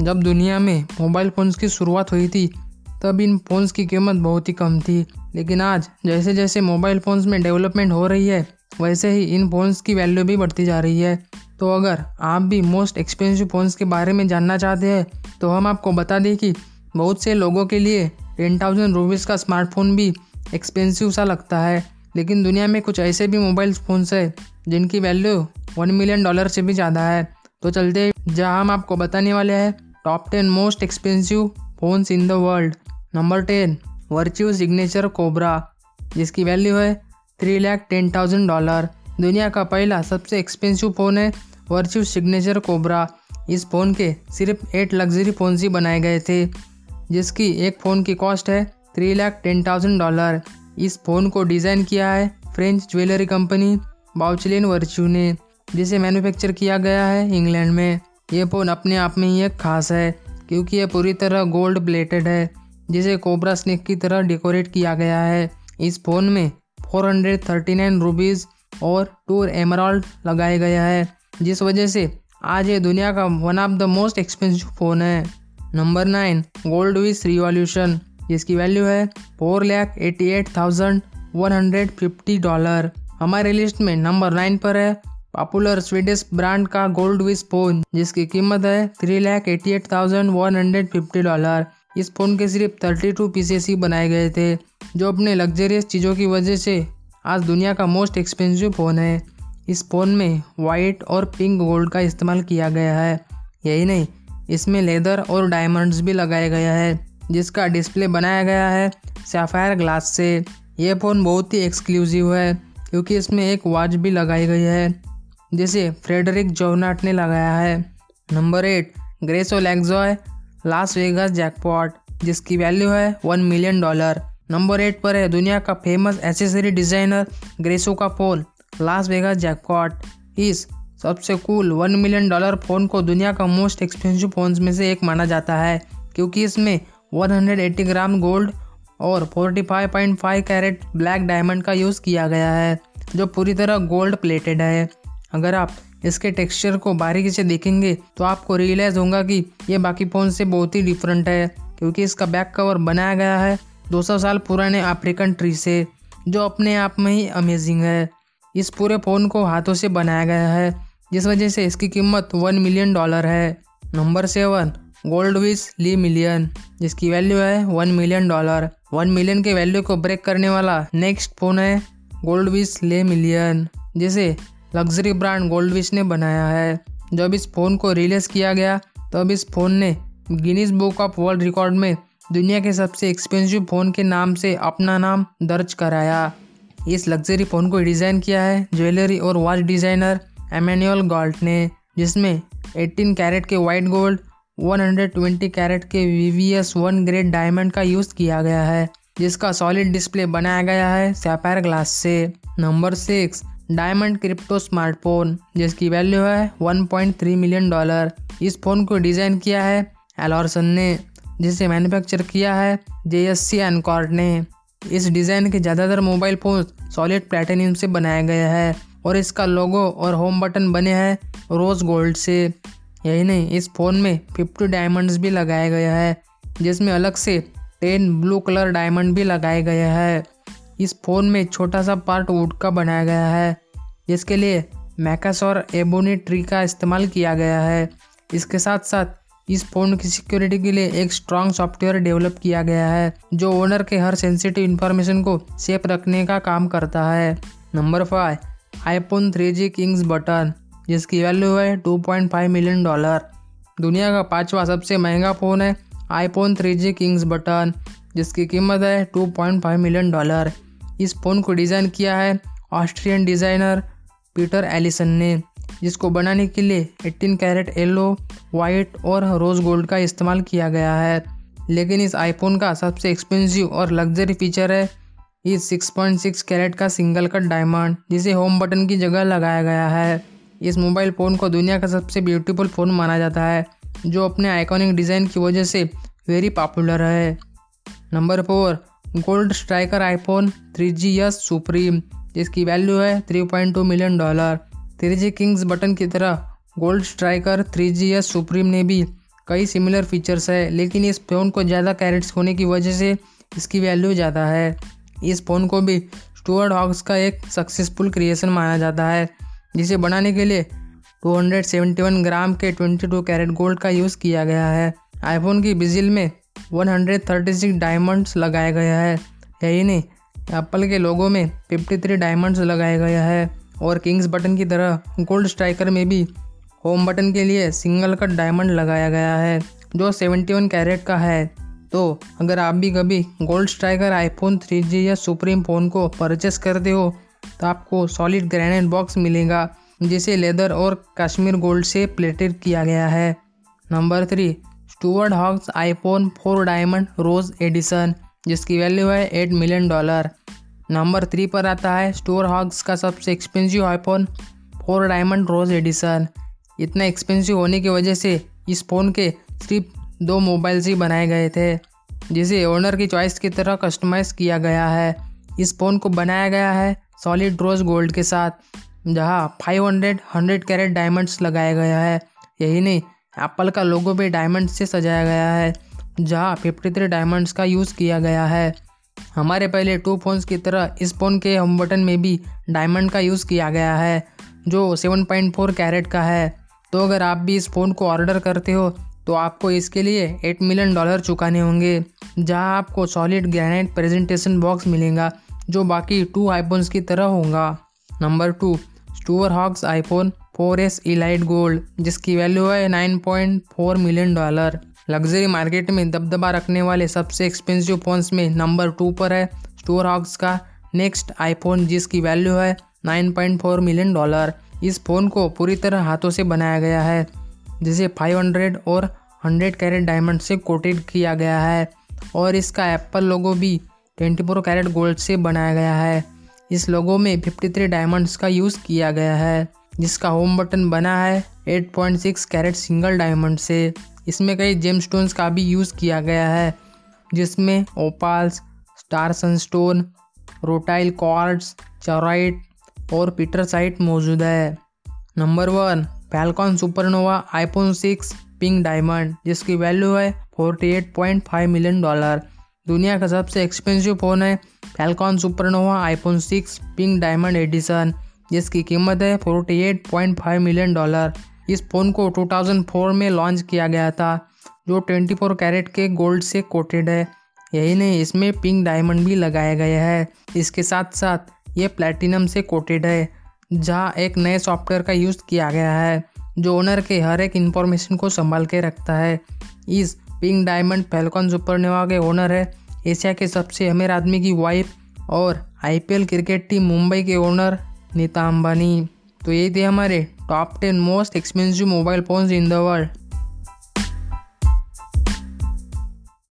जब दुनिया में मोबाइल फ़ोन्स की शुरुआत हुई थी तब इन फ़ोन्स की कीमत बहुत ही कम थी, लेकिन आज जैसे जैसे मोबाइल फ़ोन्स में डेवलपमेंट हो रही है वैसे ही इन फ़ोन्स की वैल्यू भी बढ़ती जा रही है। तो अगर आप भी मोस्ट एक्सपेंसिव फ़ोन्स के बारे में जानना चाहते हैं तो हम आपको बता दें कि बहुत से लोगों के लिए 10,000 रुपीज़ का स्मार्टफोन भी एक्सपेंसिव सा लगता है, लेकिन दुनिया में कुछ ऐसे भी मोबाइल फ़ोन्स हैं जिनकी वैल्यू $1 मिलियन से भी ज़्यादा है। तो चलते जहाँ हम आपको बताने वाले हैं top 10 most expensive phones in the world. Number 10 Vertu signature cobra, जिसकी वैल्यू है $3,10,000। दुनिया का पहला सबसे एक्सपेंसिव फ़ोन है वर्च्यू सिग्नेचर कोबरा। इस फ़ोन के सिर्फ 8 लग्जरी फ़ोन्स ही बनाए गए थे, जिसकी एक फ़ोन की कॉस्ट है $3,10,000। इस फ़ोन को डिज़ाइन किया है French jewellery company Boucheron Vertu ने, जिसे मैन्युफैक्चर किया गया है इंग्लैंड में। ये फ़ोन अपने आप में ही एक खास है क्योंकि यह पूरी तरह गोल्ड प्लेटेड है, जिसे कोबरा स्नेक की तरह डेकोरेट किया गया है। इस फ़ोन में 439 रुपीज़ और 2 एमराल्ड लगाए गया है, जिस वजह से आज ये दुनिया का one of the most expensive phone है। नंबर 9 गोल्डविश रिवॉल्यूशन, जिसकी वैल्यू है $4,88,150। हमारे लिस्ट में नंबर 9 पर है पॉपुलर स्वीडिश ब्रांड का गोल्डविश फ़ोन, जिसकी कीमत है $3,88,150। इस फ़ोन के सिर्फ 32 पीसेस ही बनाए गए थे, जो अपने लग्जरियस चीज़ों की वजह से आज दुनिया का मोस्ट एक्सपेंसिव फ़ोन है। इस फ़ोन में वाइट और पिंक गोल्ड का इस्तेमाल किया गया है। यही नहीं, इसमें लेदर और डायमंड्स भी लगाया गया है, जिसका डिस्प्ले बनाया गया है सैफायर ग्लास से। यह फ़ोन बहुत ही एक्सक्लूसिव है क्योंकि इसमें एक वॉच भी लगाई गई है, जिसे फ्रेडरिक जोनाट ने लगाया है। Number 8 Gresso Luxor Las Vegas jackpot, जिसकी वैल्यू है $1 मिलियन। नंबर 8 पर है दुनिया का फेमस एसेसरी डिज़ाइनर ग्रेसो का फ़ोन लास वेगास जैकपॉट। इस सबसे कूल $1 मिलियन फ़ोन को दुनिया का मोस्ट एक्सपेंसिव फ़ोन्स में से एक माना जाता है क्योंकि इसमें 180 ग्राम गोल्ड और 45.5 कैरेट ब्लैक डायमंड का यूज़ किया गया है, जो पूरी तरह गोल्ड प्लेटेड है। अगर आप इसके टेक्सचर को बारीकी से देखेंगे तो आपको रियलाइज़ होगा कि ये बाकी फ़ोन से बहुत ही डिफरेंट है क्योंकि इसका बैक कवर बनाया गया है 200 साल पुराने अफ्रीकन ट्री से, जो अपने आप में ही अमेजिंग है। इस पूरे फ़ोन को हाथों से बनाया गया है, जिस वजह से इसकी कीमत $1 मिलियन है। नंबर 7 गोल्डविश ली मिलियन, जिसकी वैल्यू है $1 मिलियन। 1 मिलियन के वैल्यू को ब्रेक करने वाला नेक्स्ट फ़ोन है गोल्डविश ले मिलियन, जिसे लग्जरी ब्रांड गोल्डविश ने बनाया है। जब इस फ़ोन को रिलीज़ किया गया तब इस फ़ोन ने Guinness book of world record में दुनिया के सबसे एक्सपेंसिव फ़ोन के नाम से अपना नाम दर्ज कराया। इस लग्जरी फ़ोन को डिज़ाइन किया है ज्वेलरी और वॉच डिज़ाइनर एमैन्युअल गाल्ट ने, जिसमें 18 कैरेट के वाइट गोल्ड, 120 कैरेट के VVS1 ग्रेड डायमंड का यूज़ किया गया है, जिसका सॉलिड डिस्प्ले बनाया गया है सैफायर ग्लास से। नंबर 6 डायमंड क्रिप्टो स्मार्टफोन, जिसकी वैल्यू है $1.3 मिलियन। इस फ़ोन को डिज़ाइन किया है एलॉर्सन ने, जिसे मैन्युफैक्चर किया है JSC एनकॉर्ट ने। इस डिज़ाइन के ज़्यादातर मोबाइल फ़ोन सॉलिड प्लैटिनम से बनाए गए हैं और इसका लोगो और होम बटन बने हैं रोज़ गोल्ड से। यही नहीं, इस फ़ोन में 50 डायमंड्स भी लगाए गए हैं, जिसमें अलग से 10 ब्लू कलर डायमंड भी लगाए गए हैं। इस फ़ोन में छोटा सा पार्ट वुड का बनाया गया है, जिसके लिए मैकस और एबोनी ट्री का इस्तेमाल किया गया है। इसके साथ साथ इस फ़ोन की सिक्योरिटी के लिए एक स्ट्रॉन्ग सॉफ्टवेयर डेवलप किया गया है, जो ओनर के हर सेंसिटिव इन्फॉर्मेशन को सेफ रखने का काम करता है। Number 5 iPhone 3G kings button, जिसकी वैल्यू है $2.5 मिलियन। दुनिया का 5वां सबसे महंगा फ़ोन है आईफोन 3G किंग्स बटन, जिसकी कीमत है $2.5 मिलियन। इस फ़ोन को डिज़ाइन किया है ऑस्ट्रियन डिज़ाइनर पीटर एलिसन ने, जिसको बनाने के लिए 18 कैरेट येलो, वाइट और रोज़ गोल्ड का इस्तेमाल किया गया है। लेकिन इस आईफोन का सबसे एक्सपेंसिव और लग्जरी फीचर है इस 6.6 कैरेट का सिंगल कट डायमंड, जिसे होम बटन की जगह लगाया गया है। इस मोबाइल फ़ोन को दुनिया का सबसे ब्यूटीफुल फ़ोन माना जाता है, जो अपने आइकॉनिक डिज़ाइन की वजह से वेरी पॉपुलर है। Number 4 gold striker iPhone 3G S supreme, जिसकी वैल्यू है $3.2 मिलियन। 3G किंग्स बटन की तरह gold striker 3G S supreme ने भी कई सिमिलर फीचर्स है, लेकिन इस फ़ोन को ज़्यादा कैरेट्स होने की वजह से इसकी वैल्यू ज़्यादा है। इस फ़ोन को भी स्टुअर्ट हॉक्स का एक सक्सेसफुल क्रिएशन माना जाता है, जिसे बनाने के लिए 271 ग्राम के 22 कैरेट गोल्ड का यूज़ किया गया है। आईफोन की बिजिल में 136 डायमंड्स लगाया गया है। यही नहीं, एप्पल के लोगों में 53 डायमंड्स लगाया गया है और किंग्स बटन की तरह गोल्ड स्ट्राइकर में भी होम बटन के लिए सिंगल कट डायमंड लगाया गया है जो 71 कैरेट का है। तो अगर आप भी कभी गोल्ड स्ट्राइकर आईफोन 3G या सुप्रीम फ़ोन को परचेस करते हो तो आपको सॉलिड ग्रेनाइट बॉक्स मिलेगा जिसे लेदर और कश्मीर गोल्ड से प्लेटेड किया गया है। Number 3, Stuart Hughes iPhone 4 diamond rose edition, जिसकी वैल्यू है $8 मिलियन। नंबर 3 पर आता है स्टुअर्ट हॉक्स का सबसे expensive iPhone 4 diamond rose edition. इतना एक्सपेंसिव होने की वजह से इस फ़ोन के सिर्फ 2 मोबाइल्स ही बनाए गए थे, जिसे ओनर की चॉइस की तरह कस्टमाइज़ किया गया है। इस फ़ोन को बनाया गया है सॉलिड रोज गोल्ड के साथ, जहां 100 कैरेट डायमंड्स लगाया गया है। यही नहीं, एप्पल का लोगो भी डायमंड से सजाया गया है, जहां 53 डायमंड्स का यूज़ किया गया है। हमारे पहले 2 फ़ोन्स की तरह इस फ़ोन के होम बटन में भी डायमंड का यूज़ किया गया है जो 7.4 कैरेट का है। तो अगर आप भी इस फ़ोन को ऑर्डर करते हो तो आपको इसके लिए $8 मिलियन चुकाने होंगे, जहाँ आपको सॉलिड ग्रेनाइट प्रेजेंटेशन बॉक्स मिलेगा जो बाकी 2 आईफोन्स की तरह होगा। Number 2, Stuart Hughes iPhone 4S elite gold, जिसकी वैल्यू है $9.4 मिलियन। लग्जरी मार्केट में दबदबा रखने वाले सबसे एक्सपेंसिव फ़ोन्स में नंबर 2 पर है स्टुअर्ट हॉक्स का नेक्स्ट आईफोन, जिसकी वैल्यू है $9.4 मिलियन। इस फ़ोन को पूरी तरह हाथों से बनाया गया है, जिसे 500 और 100 कैरेट डायमंड से कोटेड किया गया है और इसका एप्पल लोगो भी 24 कैरेट गोल्ड से बनाया गया है। इस लोगो में 53 डायमंड्स का यूज़ किया गया है, जिसका होम बटन बना है 8.6 कैरेट सिंगल डायमंड से। इसमें कई जेमस्टोन्स का भी यूज़ किया गया है, जिसमें opals, star sunstone, rutile quartz, charoite और पीटरसाइट मौजूद है। Number 1, Falcon supernova iPhone 6 pink diamond, जिसकी वैल्यू है $48.5 मिलियन। दुनिया का सबसे एक्सपेंसिव फ़ोन है Falcon supernova iPhone 6 pink diamond edition, जिसकी कीमत है $48.5 मिलियन। इस फ़ोन को 2004 में लॉन्च किया गया था, जो 24 कैरेट के गोल्ड से कोटेड है। यही नहीं, इसमें पिंक डायमंड भी लगाया गया है। इसके साथ साथ ये प्लैटिनम से कोटेड है, जहां एक नए सॉफ्टवेयर का यूज़ किया गया है जो ओनर के हर एक इंफॉर्मेशन को संभाल के रखता है। इस पिंक डायमंड फैल्कॉन सुपरनोवा के ओनर है एशिया के सबसे अमीर आदमी की वाइफ और आईपीएल क्रिकेट टीम मुंबई के ओनर नीता अंबानी। तो ये थे हमारे top 10 most expensive mobile phones in the world.